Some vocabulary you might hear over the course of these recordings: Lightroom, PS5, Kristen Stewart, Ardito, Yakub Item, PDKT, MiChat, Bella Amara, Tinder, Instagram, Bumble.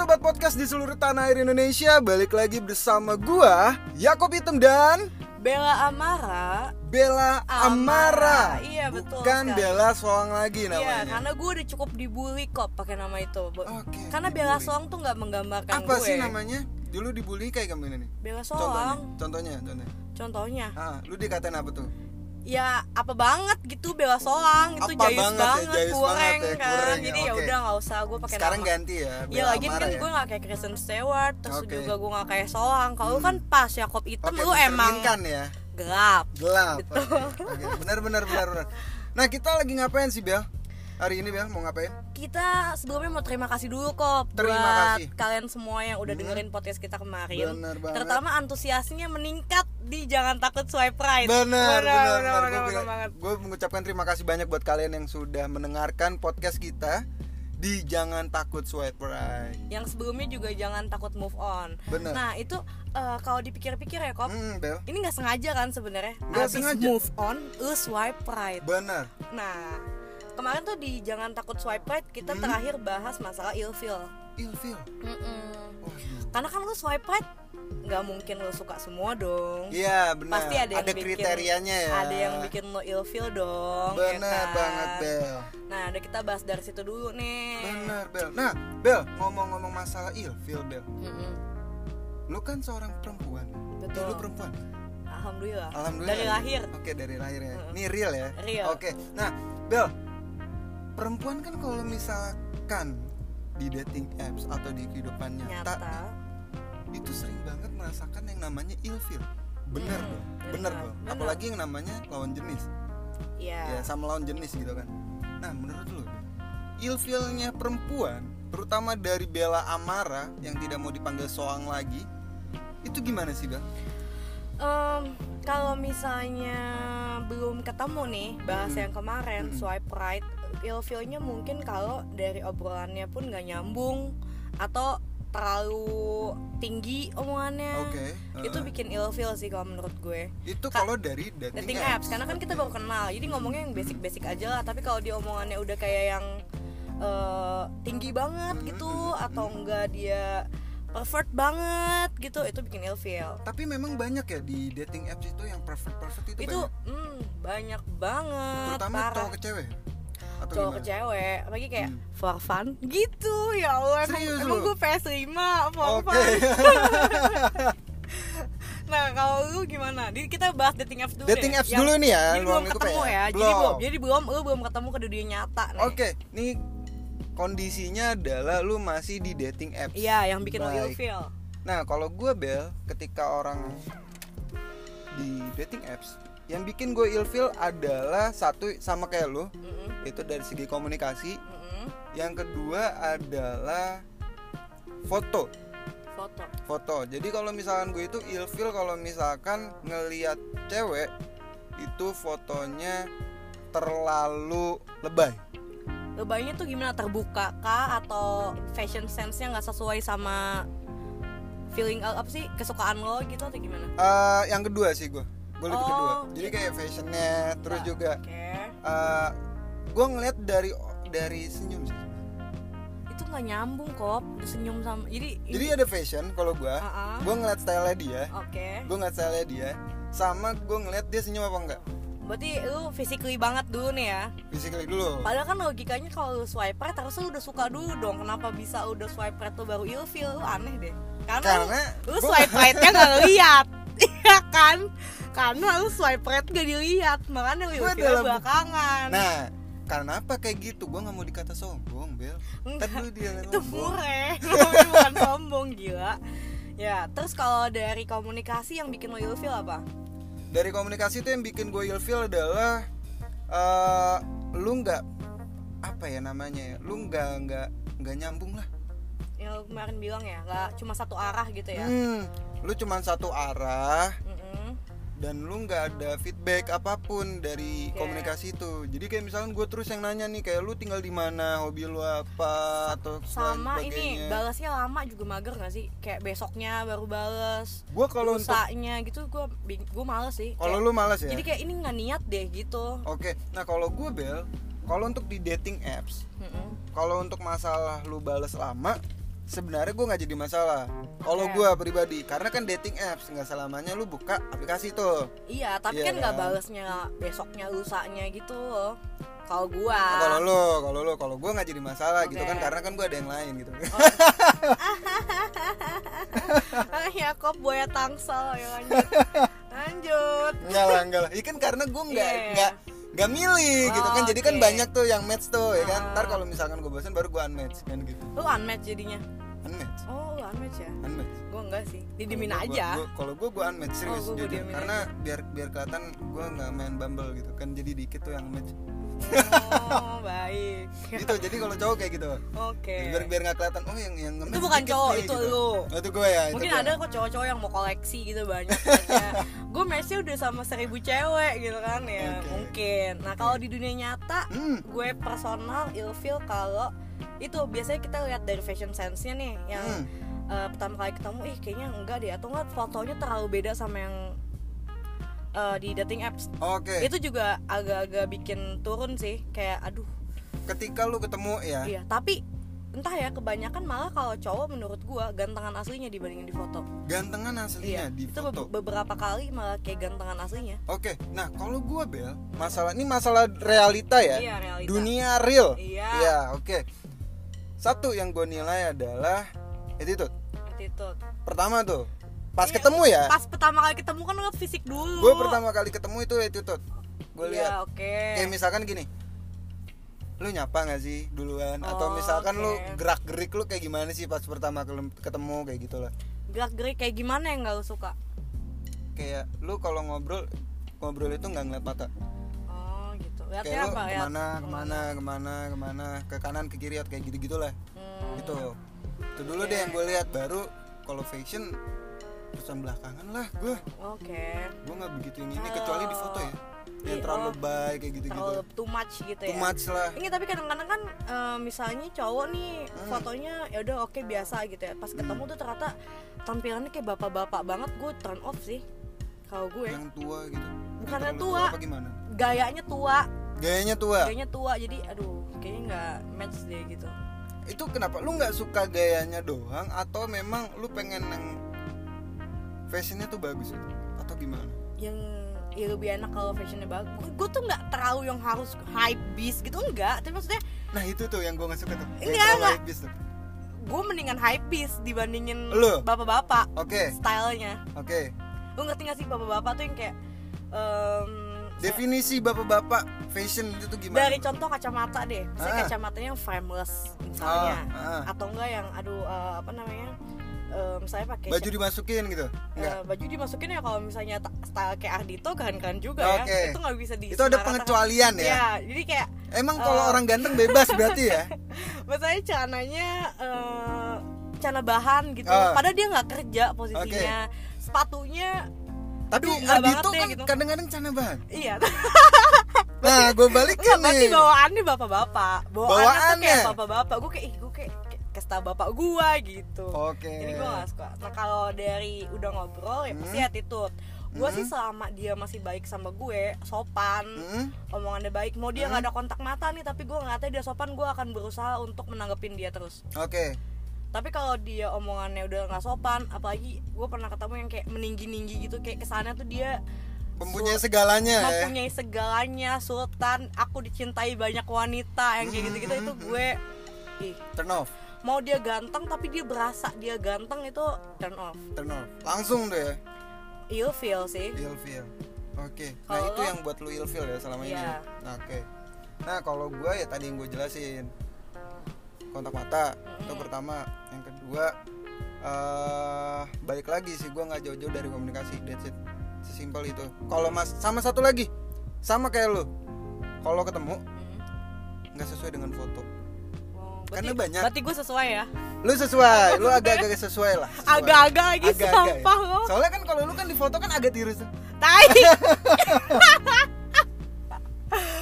sobat podcast di seluruh tanah air Indonesia, balik lagi bersama gua Yakub Item dan Bella Amara. Bella Amara. Iya betul. Bukan sekali. Bella Soang lagi namanya. Iya, karena gua udah cukup dibully kok pakai nama itu. Okay, karena dibully. Bella Soang tuh enggak menggambarkan apa gue. Apa sih namanya? Dulu dibully kayak gimana nih? Bella Soang. Contohnya. Lu dikatain apa tuh? Ya apa banget gitu, Bella Soang itu jayus banget, kurang kan. Jadi ya udah enggak usah gue pakai nama. Sekarang ganti ya. Iya, lagi kan gue enggak kayak Kristen Stewart, terus juga gue enggak kayak Soang. Kalau lu kan pas Yakub Item, lu emang ya? Gelap. Betul. Okay. Benar. Nah, kita lagi ngapain sih, Bel? Hari ini Bel mau ngapain? Kita sebelumnya mau terima kasih dulu kok buat kalian semua yang udah dengerin podcast kita kemarin. Terutama antusiasnya meningkat di Jangan Takut Swipe Right. Benar. Gue mengucapkan terima kasih banyak buat kalian yang sudah mendengarkan podcast kita di Jangan Takut Swipe Right. Yang sebelumnya juga Jangan Takut Move On. Bener. Nah itu kalau dipikir-pikir ya Kop, ini nggak sengaja kan sebenarnya. Abis sengaja. Move on, swipe right. Benar. Nah. Kemarin tuh di Jangan Takut Swipe Right kita terakhir bahas masalah ilfeel. Karena kan lu swipe right nggak mungkin lu suka semua dong. Iya benar. Pasti ada kriterianya ya. Ada yang bikin lu ilfeel dong. Benar ya kan? Banget Bel. Nah udah kita bahas dari situ dulu nih. Benar Bel. Nah Bel ngomong-ngomong masalah ilfeel Bel. Lu kan seorang perempuan. Betul. Lu perempuan. Alhamdulillah. Dari lahir. Oke dari lahir ya. Ini real ya. Real. Oke. Nah Bel. Perempuan kan kalau misalkan di dating apps atau di kehidupan nyata itu sering banget merasakan yang namanya ilfeel. Bener. Apalagi yang namanya lawan jenis. Iya. Ya sama lawan jenis gitu kan. Nah menurut lu ilfeelnya perempuan, terutama dari Bella Amara yang tidak mau dipanggil Soang lagi, itu gimana sih Bel? Kalau misalnya belum ketemu nih bahas yang kemarin swipe right, ilfeelnya mungkin kalau dari obrolannya pun gak nyambung atau terlalu tinggi omongannya. Itu bikin ilfeel sih kalau menurut gue. Itu kalau dari dating apps. Karena kan kita baru kenal, jadi ngomongnya yang basic-basic aja lah. Tapi kalau dia omongannya udah kayak yang tinggi banget gitu, atau enggak dia pervert banget gitu, itu bikin ilfeel. Tapi memang banyak ya di dating apps itu yang pervert itu banyak banget. Terutama cowok ke cewek. Cowok ke cewek, apalagi kayak for fun gitu. Ya Allah, emang gue PS5 for fun. Nah kalau lu gimana? Kita bahas dating apps dulu. Dating apps dulu nih ya. Jadi belum ketemu ya. Jadi belum ketemu ke dunia nyata nih. Oke. Nih kondisinya adalah lu masih di dating apps. Iya, yang bikin lu feel. Nah kalau gue Bel, ketika orang di dating apps, yang bikin gue ilfeel adalah satu sama kayak lo, itu dari segi komunikasi. Yang kedua adalah foto. Jadi kalau misalkan gue itu ilfeel kalau misalkan ngelihat cewek itu fotonya terlalu lebay. Lebaynya tuh gimana? Terbuka kah atau fashion sense-nya nggak sesuai sama feeling apa sih kesukaan lo gitu atau gimana? Yang kedua sih gue lebih kedua. Jadi kayak fashionnya, terus juga gue ngeliat dari senyum sih. Itu nggak nyambung kok, senyum sama. Jadi ada fashion kalau gue ngeliat style-nya dia. Gue ngeliat style-nya dia, sama gue ngeliat dia senyum apa enggak. Berarti lu physically banget dulu nih ya. Physically dulu. Padahal kan logikanya kalau swipe right harusnya lu udah suka dulu dong. Kenapa bisa udah swipe right tuh baru ilfeel? Lu aneh deh. Karena lu swipe right-nya nggak lihat. Iya kan? Karena lu swipe right gak dilihat, makanya lu ilfeel belakangan. Nah, karena apa kayak gitu? Gue nggak mau dikata sombong, Bel. Tadi dia itu mureh. Bukan sombong gila. Ya, terus kalau dari komunikasi yang bikin lu ilfeel apa? Dari komunikasi itu yang bikin gue ilfeel adalah lu nggak nggak nyambung lah. Yang kemarin bilang ya, nggak cuma satu arah gitu ya. Lu cuma satu arah dan lu nggak ada feedback apapun dari komunikasi itu. Jadi kayak misalkan gue terus yang nanya nih kayak lu tinggal di mana, hobi lu apa atau sama sebagainya. Ini balasnya lama juga mager nggak sih? Kayak besoknya baru balas. Gue kalau usahanya gitu gue males sih. Kalau lu males ya? Jadi kayak ini nggak niat deh gitu. Oke. Nah kalau gue Bel, kalau untuk di dating apps, kalau untuk masalah lu balas lama, sebenarnya gue nggak jadi masalah kalau gue pribadi, karena kan dating apps nggak selamanya lu buka aplikasi tuh. Iya, tapi kan nggak balesnya besoknya lusanya gitu loh. Kalau gue, kalau gue nggak jadi masalah gitu kan, karena kan gue ada yang lain gitu. Yakub boya tangsel ya, lanjut. Enggak lah. Ikan karena gue nggak milih gitu kan, jadi kan banyak tuh yang match tuh ya kan. Ntar kalau misalkan gue bosan baru gue unmatch kan gitu. Lu unmatch jadinya? Unmatch. Oh, lu unmatch ya? Unmatch. Gue enggak sih, didimin aja. Kalau gue unmatch serius, jadi karena biar kelihatan gue nggak main Bumble gitu kan, jadi dikit tuh yang match. Oh baik. Gitu, jadi kalau cowok kayak gitu. Oke. Biar nggak kelihatan oh yang itu bukan cowok nih, itu gitu. Lu. Oh, itu gue ya. Mungkin ada kok cowok-cowok yang mau koleksi gitu banyak. Gue matchnya udah sama 1,000 cewek gitu kan ya. Okay. Mungkin. Nah kalau di dunia nyata, gue personal ilfeel kalau itu biasanya kita lihat dari fashion sense-nya nih yang pertama kali ketemu, kayaknya enggak deh, atau nggak fotonya terlalu beda sama yang di dating apps. Itu juga agak-agak bikin turun sih, kayak aduh. Ketika lu ketemu ya. Iya, tapi entah ya, kebanyakan malah kalau cowok menurut gua gantengan aslinya dibandingin di foto. Gantengan aslinya di foto. Itu beberapa kali malah kayak gantengan aslinya. Nah kalau gua Bel, masalah realita ya. Iya, realita. Dunia real. Iya. Iya, satu yang gua nilai adalah attitude. Pertama tuh. Pas ketemu ya? Pas pertama kali ketemu kan ngeliat fisik dulu. Gue pertama kali ketemu itu attitude. Gue lihat. Kayak misalkan gini. Lu nyapa enggak sih duluan? Atau misalkan lu gerak-gerik lu kayak gimana sih pas pertama ketemu kayak gitu lah. Gerak-gerik kayak gimana yang enggak lu suka? Kayak lu kalau ngobrol itu enggak ngeliat mata. Oh, gitu. Lihatnya apa ya? Kemana, ke kanan, ke kiri, kayak gitu-gitulah. Gitu. Itu dulu deh yang gue lihat, baru kalau fashion pesan belakangan lah gue. Gue nggak begitu ini kecuali di foto ya, yang terlalu lebay kayak gitu-gitu. Terlalu too much gitu ya. Too much lah. Ini tapi kadang-kadang kan misalnya cowok nih fotonya ya udah biasa gitu ya. Pas ketemu tuh ternyata tampilannya kayak bapak-bapak banget, gue turn off sih kalau gue. Yang tua gitu. Bukannya tua. Apa gimana? Gayanya tua. Gayanya tua, jadi aduh kayaknya nggak match deh gitu. Itu kenapa? Lu nggak suka gayanya doang atau memang lu pengen yang fashionnya tuh bagus atau gimana? Yang lebih enak kalau fashionnya bagus. Gue tuh nggak terlalu yang harus hype beast gitu, enggak. Tapi maksudnya, nah itu tuh yang gue nggak suka tuh. Enggak. Gue mendingan hype beast dibandingin lu? Bapak-bapak. Stylenya. Lu ngerti nggak sih bapak-bapak tuh yang kayak definisi bapak-bapak fashion itu tuh gimana? Dari contoh kacamata deh. Misalnya kacamatanya yang frameless misalnya, atau enggak yang misalnya pakai baju dimasukin gitu. Baju dimasukin ya kalau misalnya style kayak Ardito keren-keren juga ya. Itu enggak bisa di. Itu ada pengecualian ya. Iya, jadi kayak emang kalau orang ganteng bebas berarti ya. Misalnya celana bahan gitu. Padahal dia enggak kerja posisinya. Sepatunya tapi Ardito kan gitu. Kadang-kadang celana bahan. Iya. Nah, gue balik nih. Berarti bawaannya bapak-bapak. Bawaannya tuh kayak bapak-bapak. Gue kayak kesta bapak gua gitu. Jadi gua enggak suka. Nah, kalau dari udah ngobrol ya pasti attitude. Gua sih selama dia masih baik sama gue, sopan, omongannya baik, mau dia enggak ada kontak mata nih, tapi gua ngeliatnya dia sopan, gua akan berusaha untuk menanggepin dia terus. Tapi kalau dia omongannya udah enggak sopan, apalagi gua pernah ketemu yang kayak meninggi-ninggi gitu, kayak kesannya tuh dia mempunyai segalanya ya. Mempunyai segalanya, sultan, aku dicintai banyak wanita, yang kayak gitu-gitu itu gue turn off. Mau dia ganteng tapi dia berasa dia ganteng itu turn off langsung tuh ya. Ill feel sih. Nah itu yang buat lu ill feel ya selama ini. Nah kalau gue ya tadi yang gue jelasin kontak mata itu pertama, yang kedua balik lagi sih gue nggak jauh-jauh dari komunikasi, that's it, sesimpel itu. Kalau mas sama satu lagi sama kayak lu, kalau ketemu nggak sesuai dengan foto. Karena banyak. Berarti gue sesuai ya. Lu sesuai, lu agak-agak sesuai lah. Sesuai. Agak-agak lagi sampah ya. Lo. Soalnya kan kalau lu kan di foto kan agak tirus. Tai.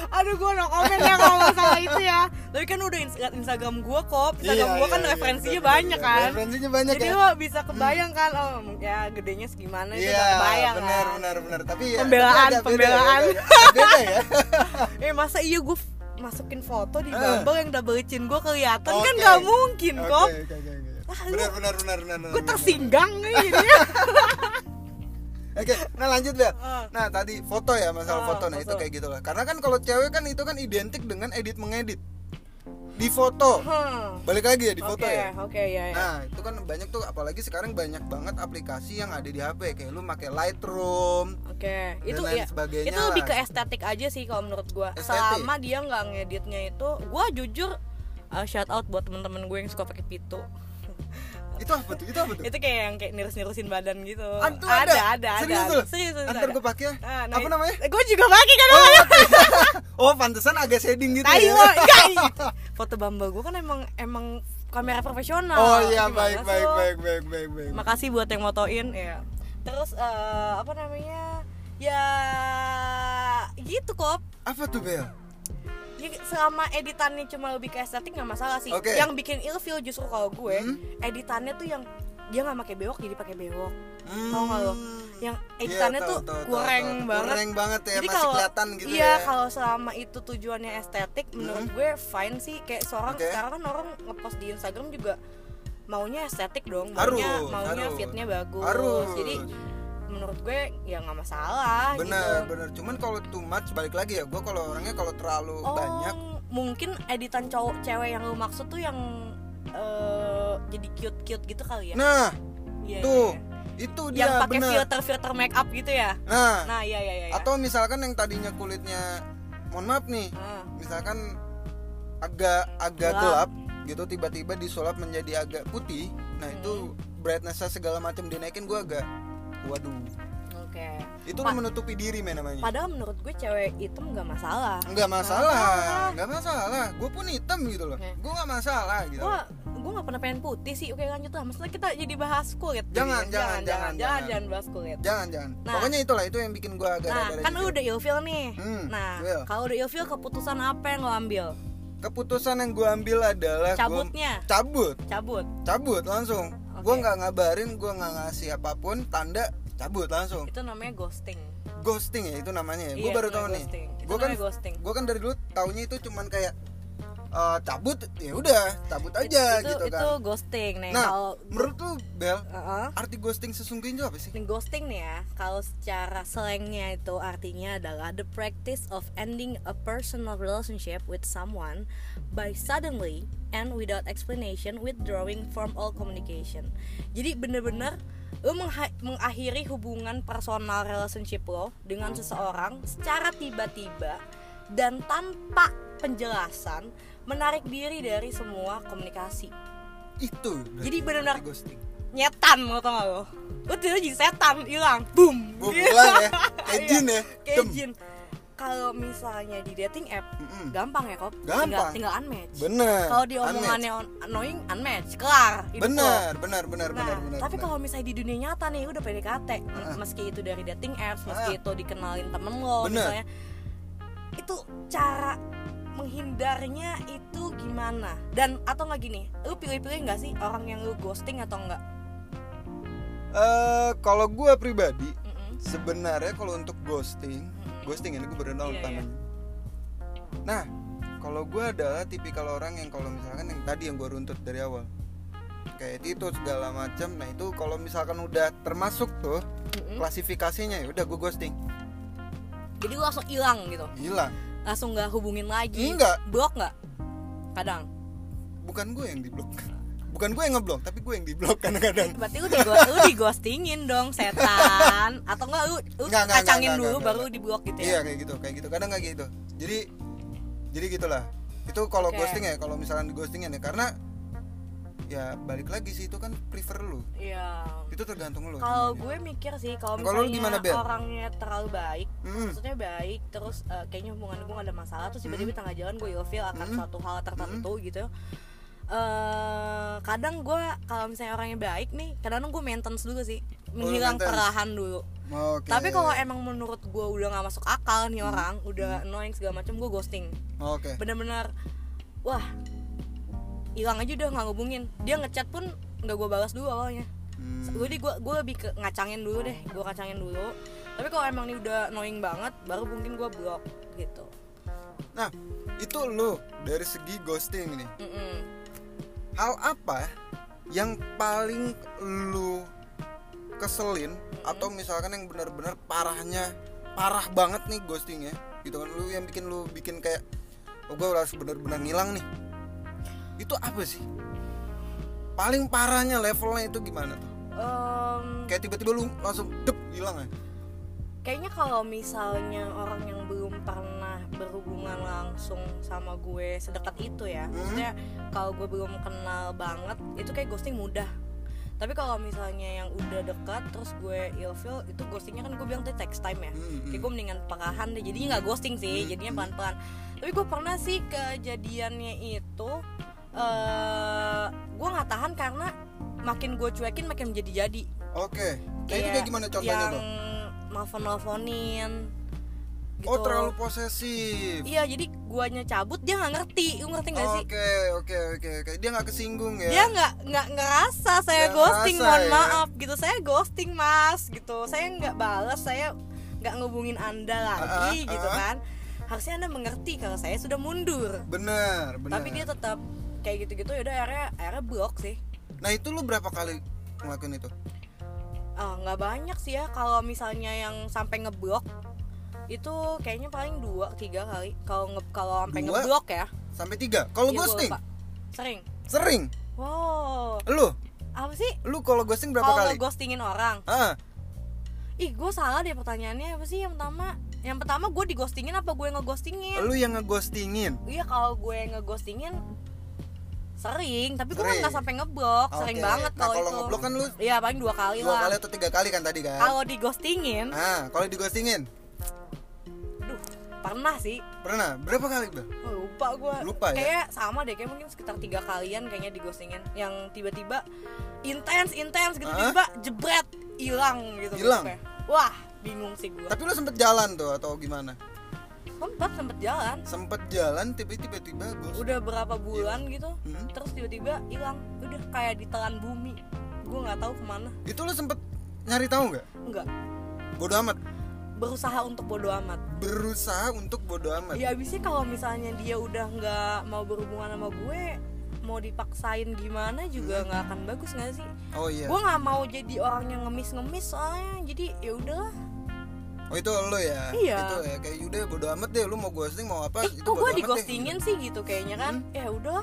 Aduh gue no comment ya kalau masalah itu ya. Tapi kan udah Instagram gue kok. Instagram gue kan referensinya banyak kan. Referensinya banyak. Jadi lo bisa kebayang kan, oh ya gedenya segimana itu kebayang. Benar. Tapi ya pembelaan. Beda ya. Masa iya gue masukin foto di Bumble yang double chin gue kelihatan kan nggak mungkin kok. Wah, benar. Gue tersinggang nih jadinya. Oke, nah lanjut ya. Nah tadi foto ya, masalah foto. Nah foto. Itu kayak gitulah. Karena kan kalau cewek kan itu kan identik dengan edit mengedit di foto. Balik lagi ya di foto ya. Oke, ya. Nah itu kan banyak tuh, apalagi sekarang banyak banget aplikasi yang ada di HP kayak lu pakai Lightroom. Oke. Itu ya. Itu lebih ke estetik aja sih kalau menurut gua. Estetik. Selama dia nggak ngeditnya itu, gua jujur shout out buat temen-temen gue yang suka pakai pito. Itu apa tuh? Itu kayak yang kayak nirus-nirusin badan gitu. Ada. Serius. Antar gue pakai ya. Nah, apa namanya? Gue juga pakai kan namanya. Oh, pantesan agak shading gitu. Ayo, guys. Foto Bumble gue kan emang kamera profesional. Oh iya, baik. Makasih buat yang motoin ya. Terus apa namanya? Ya gitu, Kop. Apa tuh, Bel? Ya, selama editannya cuma lebih ke estetik nggak masalah sih. Okay. Yang bikin ilfeel justru kalau gue editannya tuh yang dia nggak pakai bewok jadi pakai bewok. Tau nggak lo? Yang editannya kurang banget ya, jadi masih kalau, kelihatan gitu ya. Iya kalau selama itu tujuannya estetik, menurut gue fine sih. Kayak seorang sekarang kan orang ngepost di Instagram juga maunya estetik dong, maunya fitnya bagus. Jadi menurut gue ya nggak masalah. Bener. Cuman kalau too much balik lagi ya, gue kalau orangnya kalau terlalu banyak. Mungkin editan cowok cewek yang lu maksud tuh yang jadi cute gitu kali ya. Nah, yeah, tuh itu dia yang pakai filter make up gitu ya. Nah iya. Atau misalkan yang tadinya kulitnya, mohon maaf nih, misalkan agak gelap gitu, tiba-tiba disulap menjadi agak putih. Nah itu brightness-nya segala macam dinaikin, gue agak waduh. Oke. Itu menutupi diri namanya. Padahal menurut gue cewek hitam enggak masalah. Gue pun hitam gitu loh. Gue enggak masalah gitu. Gue enggak pernah pengen putih sih. Oke, lanjut lah. Maksudnya kita jadi bahas kulit. Jangan bahas kulit. Jangan. Nah, pokoknya itulah itu yang bikin gue agak kan lu udah ilfeel nih. Nah, kalau udah ilfeel, keputusan apa yang lo ambil? Keputusan yang gue ambil adalah cabutnya. Cabut langsung. Okay. Gue nggak ngabarin, gue nggak ngasih apapun tanda, cabut langsung. Itu namanya ghosting ya, itu namanya ya. Gue baru tahu nih, gue kan dari dulu taunya itu cuman kayak cabut ya udah, cabut aja itu, gitu kan. Itu ghosting nih. Nah kalau menurut lu Bel, arti ghosting sesungguhnya apa sih? Ghosting nih ya, kalau secara slangnya itu artinya adalah the practice of ending a personal relationship with someone by suddenly and without explanation withdrawing from all communication. Jadi bener-bener lo mengakhiri hubungan personal relationship lo dengan seseorang secara tiba-tiba dan tanpa penjelasan, menarik diri dari semua komunikasi. Itu jadi bener-bener nyetan, lo tau gak lo? Lo jadi setan, hilang, boom hilang ya, kayak jin. Kalau misalnya di dating app gampang ya Kop, tinggal unmatch. Bener. Kalau di omongannya annoying, unmatch, kelar. Bener. Tapi kalau misalnya di dunia nyata nih, udah PDKT, meski itu dari dating apps, meski itu dikenalin temen lo, misalnya, itu cara menghindarnya itu gimana? Dan atau nggak gini, lu pilih-pilih nggak sih orang yang lu ghosting atau nggak? Kalau gue pribadi, sebenarnya kalau untuk ghosting ini gue berenang tangan. Nah, kalau gue adalah tipikal orang yang kalau misalkan yang tadi yang gue runtut dari awal kayak itu segala macam. Nah itu kalau misalkan udah termasuk tuh klasifikasinya ya udah gue ghosting. Jadi gue langsung hilang gitu. Hilang. Langsung nggak hubungin lagi. Enggak. Blok nggak? Kadang. Bukan gue yang diblok. Bukan gue yang ngeblok, tapi gue yang diblok kadang-kadang. Berarti lu dighostingin dong, setan. Atau enggak lu kacangin dulu baru diblok gitu ya. Iya, kayak gitu. Kadang kayak gitu. Jadi gitulah. Itu kalau ghosting ya, kalau misalkan dighostingin ya karena ya balik lagi sih itu kan prefer lu. Iya. Itu tergantung lu. Kalau gue mikir sih kalau misalnya orangnya terlalu baik, maksudnya baik terus kayaknya hubungan gue ada masalah terus tiba-tiba tengah jalan gue ilfeel akan suatu hal tertentu gitu. Kadang gue kalau misalnya orangnya baik nih, kadang gue maintenance dulu sih, menghilang perlahan dulu. Okay. Tapi kalau emang menurut gue udah nggak masuk akal nih orang, udah annoying segala macam, gue ghosting. Okay. Bener-bener, wah, hilang aja udah nggak ngubungin. Dia ngechat pun nggak gue balas dulu awalnya. Jadi gue lebih ke ngacangin dulu. Tapi kalau emang ini udah annoying banget, baru mungkin gue block gitu. Nah, itu lo dari segi ghosting nih. Hal apa yang paling lu keselin atau misalkan yang benar-benar parahnya, parah banget nih ghostingnya gitu kan, lu yang bikin lu bikin kayak oh gue harus benar-benar ngilang nih, itu apa sih? Paling parahnya levelnya itu gimana tuh? Kayak tiba-tiba lu langsung dep hilang ya? Kayaknya kalau misalnya orang yang belum pernah berhubungan langsung sama gue sedekat itu ya, maksudnya kalau gue belum kenal banget itu kayak ghosting mudah. Tapi kalau misalnya yang udah dekat terus gue ilfeel, itu ghostingnya kan gue bilang tadi text time ya, kayak gue mendingan perahan deh, jadinya nggak ghosting sih, jadinya pelan-pelan. Tapi gue pernah sih kejadiannya itu gue nggak tahan karena makin gue cuekin makin menjadi-jadi. Oke, kayak itu kayak gimana contohnya tuh? Nelfon-nelfonin gitu. Oh, terlalu posesif. Iya, jadi guanya cabut, dia nggak ngerti. Lu ngerti nggak sih? Oke. Dia nggak kesinggung ya? Dia nggak ngerasa saya dia ghosting, ngerasa, mohon maaf gitu. Saya ghosting mas, gitu. Saya nggak balas, saya nggak ngubungin anda lagi, gitu kan? Harusnya anda mengerti kalau saya sudah mundur. Benar. Tapi dia tetap kayak gitu-gitu. Yaudah, akhirnya blok sih. Nah, itu lu berapa kali ngelakuin itu? Nggak banyak sih ya, kalau misalnya yang sampai ngeblok itu kayaknya paling 2-3 kali. Kalau sampai ngeblok ya. Sampai 3. Kalau ya, ghosting? Sering. Wow. Lu? Apa sih? Lu kalau ghosting berapa kali? Kalau ghostingin orang. Ih, gue salah deh pertanyaannya. Apa sih yang pertama? Yang pertama gue dighostingin apa gue ngeghostingin? Lu yang ngeghostingin. Iya, kalau gue ngeghostingin sering, tapi gue kan nggak sampai ngeblok, sering banget. Nah, kalau ngeblok kan lu ya paling 2 kali lah. 2 kali atau 3 kali kan tadi kan? Kalau dighostingin? Duh, pernah sih. Pernah? Berapa kali bro? Lupa gue. Kayak ya? Sama deh, kayak mungkin sekitar 3 kalian kayaknya dighostingin. Yang tiba-tiba intens gitu, tiba-tiba jebret hilang gitu. Hilang? Wah, bingung sih gue. Tapi lu sempet jalan tuh atau gimana? Sempet jalan tiba-tiba ghosting. Udah berapa bulan gitu, terus tiba-tiba hilang. Udah kayak ditelan bumi. Gue nggak tahu kemana. Itu lo sempet nyari tahu nggak? Nggak. Bodo amat. Berusaha untuk bodo amat. Ya abisnya kalau misalnya dia udah nggak mau berhubungan sama gue, mau dipaksain gimana juga nggak akan bagus nggak sih? Oh iya. Gue nggak mau jadi orang yang ngemis soalnya. Jadi ya udahlah. Oh itu lo ya? Iya. Itu ya kayak udah bodo amat deh, lu mau ghosting mau apa? Itu kok gue dighostingin sih gitu kayaknya kan? Ya udah.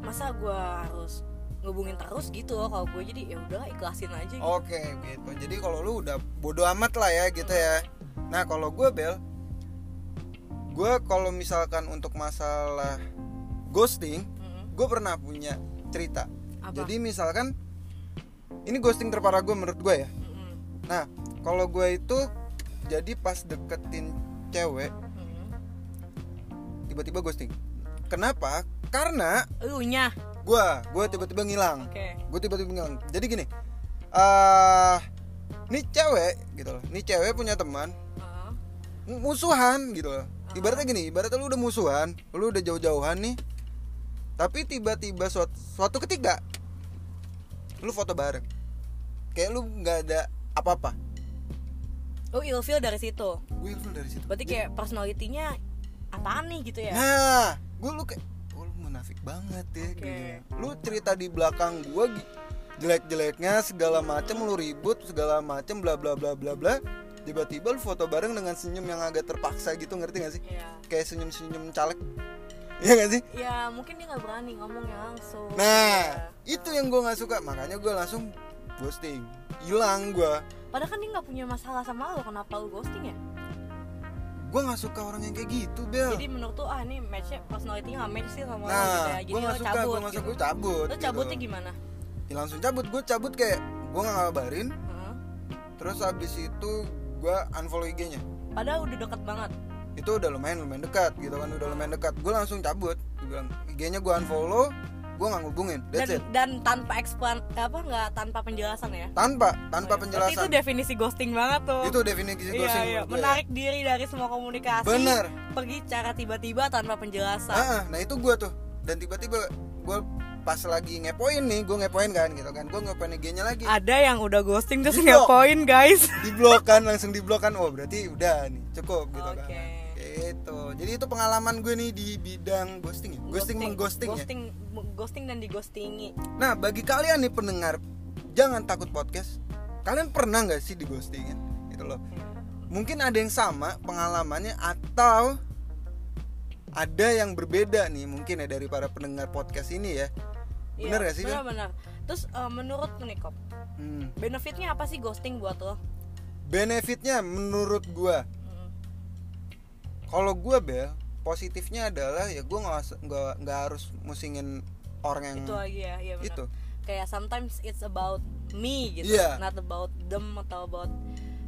Masa gue harus ngubungin terus gitu loh kalau gue, jadi ya udah ikhlasin aja gitu. Oke, gitu. Jadi kalau lu udah bodo amat lah ya gitu ya. Nah kalau gue Bel, gue kalau misalkan untuk masalah ghosting, gue pernah punya cerita. Apa? Jadi misalkan ini ghosting terparah gue menurut gue ya. Nah kalau gue itu jadi pas deketin cewek tiba-tiba ghosting. Kenapa? Karena elunya. Gue tiba-tiba ngilang. Okay. Gue tiba-tiba ngilang. Jadi gini, nih cewek gitu loh. Nih cewek punya teman. Musuhan gitu loh. Ibaratnya gini, ibaratnya lu udah musuhan, lu udah jauh-jauhan nih. Tapi tiba-tiba suatu ketika lu foto bareng. Kayak lu enggak ada apa-apa. Oh, ilfeel dari situ. Gue ilfeel dari situ. Berarti kayak personalitinya apaan nih gitu ya? Nah, gue lu kayak lu munafik banget ya. Okay. Lu cerita di belakang gue jelek-jeleknya segala macem, lu ribut segala macem, bla bla bla bla bla. Tiba-tiba lu foto bareng dengan senyum yang agak terpaksa gitu, ngerti nggak sih? Yeah. Kayak senyum-senyum caleg. Iya nggak sih? Ya mungkin dia nggak berani ngomongnya langsung. Nah, itu yang gue nggak suka. Makanya gue langsung ghosting, hilang gue. Padahal kan dia gak punya masalah sama lo, kenapa lo ghosting ya? Gue gak suka orang yang kayak gitu, Bel. Jadi menurut lo, ini matchnya, personality-nya gak match sih sama lo gitu ya. Jadi lo cabut gitu. Gue cabut. Lo cabutnya gitu. Gimana? Ya langsung cabut, gue cabut kayak gue gak ngabarin. Terus abis itu gue unfollow IG-nya. Padahal udah dekat banget. Itu udah lumayan dekat gitu kan, udah lumayan dekat. Gue langsung cabut, IG-nya gue unfollow, gue nggak ngubungin. Dan tanpa tanpa penjelasan ya, tanpa penjelasan. Berarti itu definisi ghosting banget tuh. Itu definisi ghosting. Iya. Menarik diri dari semua komunikasi. Bener. Pergi cara tiba-tiba tanpa penjelasan. Nah itu gue tuh. Dan tiba-tiba gue pas lagi ngepoin nih, gue ngepoin kan gitu kan, gue ngepoin IG-nya lagi. Ada yang udah ghosting terus ngepoin guys. Diblokan, langsung diblokan. Oh berarti udah nih cukup gitu. Kan. Kayak Gitu. Jadi itu pengalaman gue nih di bidang ghosting ya. Ghosting dan digostingi. Nah, bagi kalian nih pendengar Jangan Takut Podcast, kalian pernah enggak sih digostingin? Gitu loh. Mungkin ada yang sama pengalamannya atau ada yang berbeda nih mungkin ya dari para pendengar podcast ini ya. Benar enggak sih? Benar. Terus menurut lu nih, Kop, benefitnya apa sih ghosting buat lo? Benefitnya menurut gue, kalau gue Bel, positifnya adalah ya gue nggak harus musingin orang yang itu lagi ya, ya benar. Itu kayak sometimes it's about me gitu, not about them atau about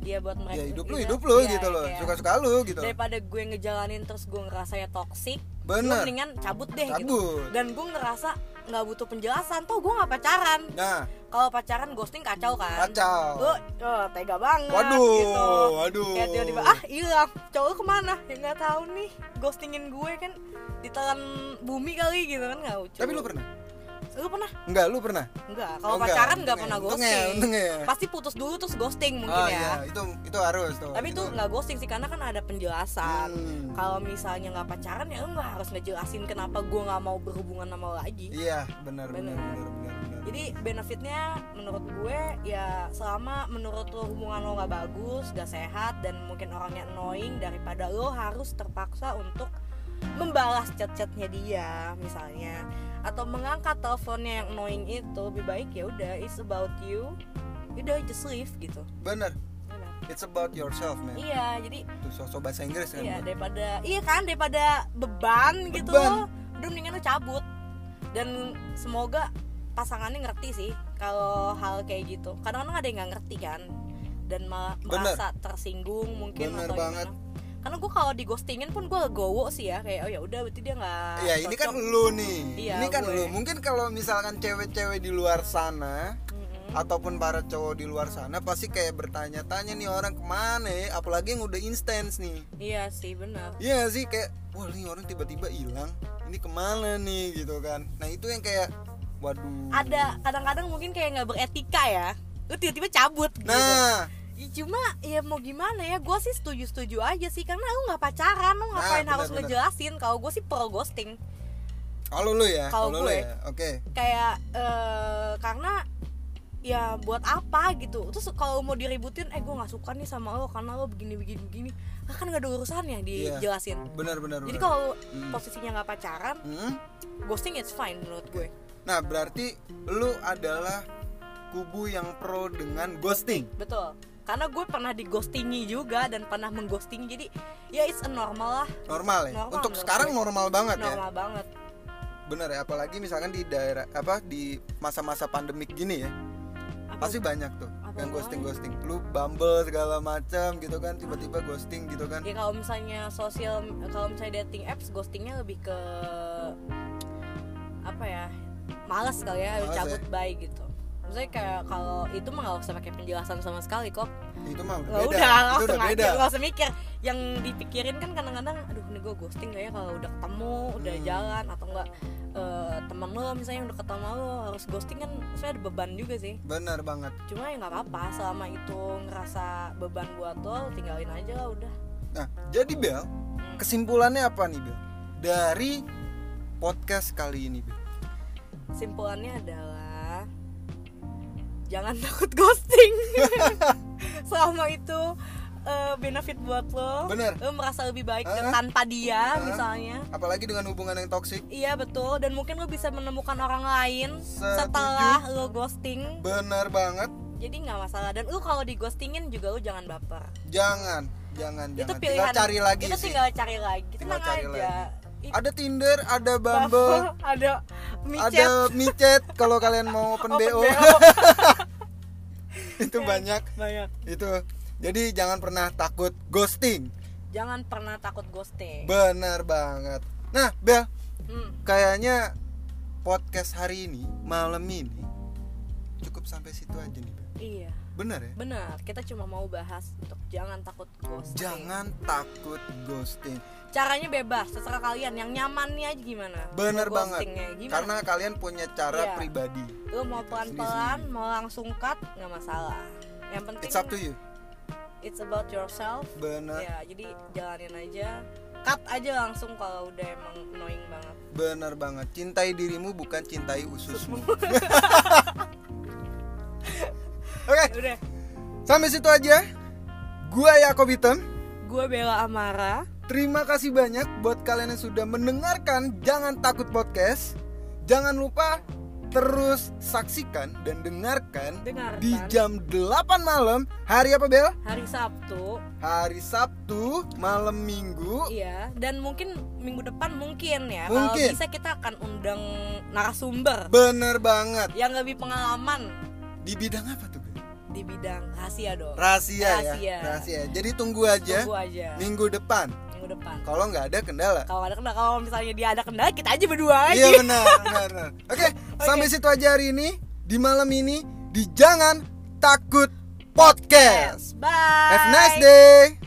buat mereka. Ya hidup lu ya, gitu loh, suka-suka lu gitu. Daripada gue ngejalanin terus gue ngerasanya toksik, gue mendingan cabut. Gitu. Dan gue ngerasa nggak butuh penjelasan, toh gue nggak pacaran. Nah, kalau pacaran ghosting kacau kan? Kacau. Gue tega banget. Waduh. Kayak tiba-tiba hilang, cowok kemana? Ya nggak tahu nih, ghostingin gue kan ditelan bumi kali gitu kan nggak lucu. Tapi lu pernah? Enggak, lu pernah? Enggak, kalau pacaran enggak pernah ghosting. Untungnya. Pasti putus dulu terus ghosting mungkin ya. Itu harus tuh. Tapi itu enggak ghosting sih karena kan ada penjelasan. Kalau misalnya enggak pacaran ya enggak harus ngejelasin kenapa gue enggak mau berhubungan sama lo lagi. Iya, benar. Jadi benefitnya menurut gue ya selama menurut lo hubungan lo enggak bagus, enggak sehat dan mungkin orangnya annoying daripada lo harus terpaksa untuk membalas chat-chatnya dia misalnya atau mengangkat teleponnya yang annoying itu, lebih baik ya udah it's about you, udah just leave gitu. Bener. It's about yourself man. Iya, jadi sosok bahasa Inggris kan. Iya, daripada beban gitu. Udah mendingan lu cabut. Dan semoga pasangannya ngerti sih kalau hal kayak gitu. Kadang-kadang ada yang enggak ngerti kan dan merasa tersinggung mungkin atau gimana. Karena gue kalau digostingin pun gue legowo sih ya, kayak oh ya udah berarti dia nggak cocok. Ya ini kan lu nih, lu. Mungkin kalau misalkan cewek-cewek di luar sana ataupun para cowok di luar sana pasti kayak bertanya-tanya nih orang kemana ya, apalagi yang udah instance nih. Iya sih benar. Iya sih kayak wah ini orang tiba-tiba hilang, ini kemana nih gitu kan. Nah itu yang kayak waduh. Ada kadang-kadang mungkin kayak nggak beretika ya, lu tiba-tiba cabut. Gitu. Nah. Cuma ya mau gimana ya, gue sih setuju-setuju aja sih karena lu nggak pacaran, lu ngapain harus ngejelasin. Kalau gue sih pro ghosting. Kalau lu ya, kalau gue ya. Okay. Kayak karena ya buat apa gitu. Terus kalau mau diributin gue nggak suka nih sama lo karena lo begini kan nggak ada urusannya dijelasin. Benar. Jadi kalau posisinya nggak pacaran, ghosting it's fine menurut gue. Nah berarti lu adalah kubu yang pro dengan ghosting. Betul. Karena gue pernah dighostingi juga dan pernah mengghosting, jadi ya it's a normal lah. Normal ya. Normal, untuk sekarang gue. Normal banget. Bener ya, apalagi misalkan di daerah di masa-masa pandemik gini ya. Pasti banyak tuh yang ghosting. Lu Bumble segala macam gitu kan, tiba-tiba ghosting gitu kan. Ya kalau misalnya dating apps ghostingnya lebih ke males kali ya, cabut bye gitu. Maksudnya kayak kalau itu mah gak usah pakai penjelasan sama sekali kok. Itu mah udah beda. Gak usah mikir. Yang dipikirin kan kadang-kadang aduh ini gue ghosting gak ya kalau udah ketemu, udah jalan atau enggak teman lo misalnya yang udah ketemu lo harus ghosting kan sebenarnya ada beban juga sih. Benar banget. Cuma ya gak apa-apa selama itu ngerasa beban buat lo tinggalin aja lah udah. Nah jadi Bel, kesimpulannya apa nih Bel dari podcast kali ini Bel? Kesimpulannya adalah jangan takut ghosting. Selama itu benefit buat lo. Bener. Lo merasa lebih baik tanpa dia misalnya. Apalagi dengan hubungan yang toksik. Iya betul. Dan mungkin lo bisa menemukan orang lain setelah lo ghosting. Bener banget. Jadi gak masalah. Dan lo kalau dighostingin juga lo jangan baper. Jangan. Itu pilihan. Tinggal cari lagi. Tenang aja. Ada Tinder, ada Bumble, ada MiChat kalau kalian mau open BO. Itu banyak. Itu. Jadi jangan pernah takut ghosting. Benar banget. Nah, Bel. Kayaknya podcast hari ini, malam ini cukup sampai situ aja nih, Bel. Iya. Benar. Kita cuma mau bahas untuk jangan takut ghosting. Caranya bebas, terserah kalian. Yang nyamannya aja gimana. Benar banget. Gimana? Karena kalian punya cara pribadi. Lu mau pelan-pelan, mau langsung cut, nggak masalah. Yang penting. It's up to you. It's about yourself. Benar. Ya, jadi jalanin aja. cut aja langsung kalau udah emang annoying banget. Bener banget, cintai dirimu bukan cintai ususmu. Oke, udah. Sampai situ aja. Gua Yakub Item. Gua Bella Amara. Terima kasih banyak buat kalian yang sudah mendengarkan Jangan Takut Podcast. Jangan lupa terus saksikan dan dengarkan. Di jam 8 malam. Hari apa, Bel? Hari Sabtu, malam Minggu. Iya, dan mungkin minggu depan mungkin. Kalau bisa kita akan undang narasumber. Bener banget. Yang lebih pengalaman. Di bidang apa tuh, Bel? Di bidang rahasia dong. Rahasia. Jadi tunggu aja. Minggu depan. Kalau nggak ada kendala. Kalau misalnya dia ada kendala, kita aja berdua aja. Iya benar. Oke, sampai situ aja hari ini, di malam ini, di Jangan Takut Podcast. Bye. Have a nice day.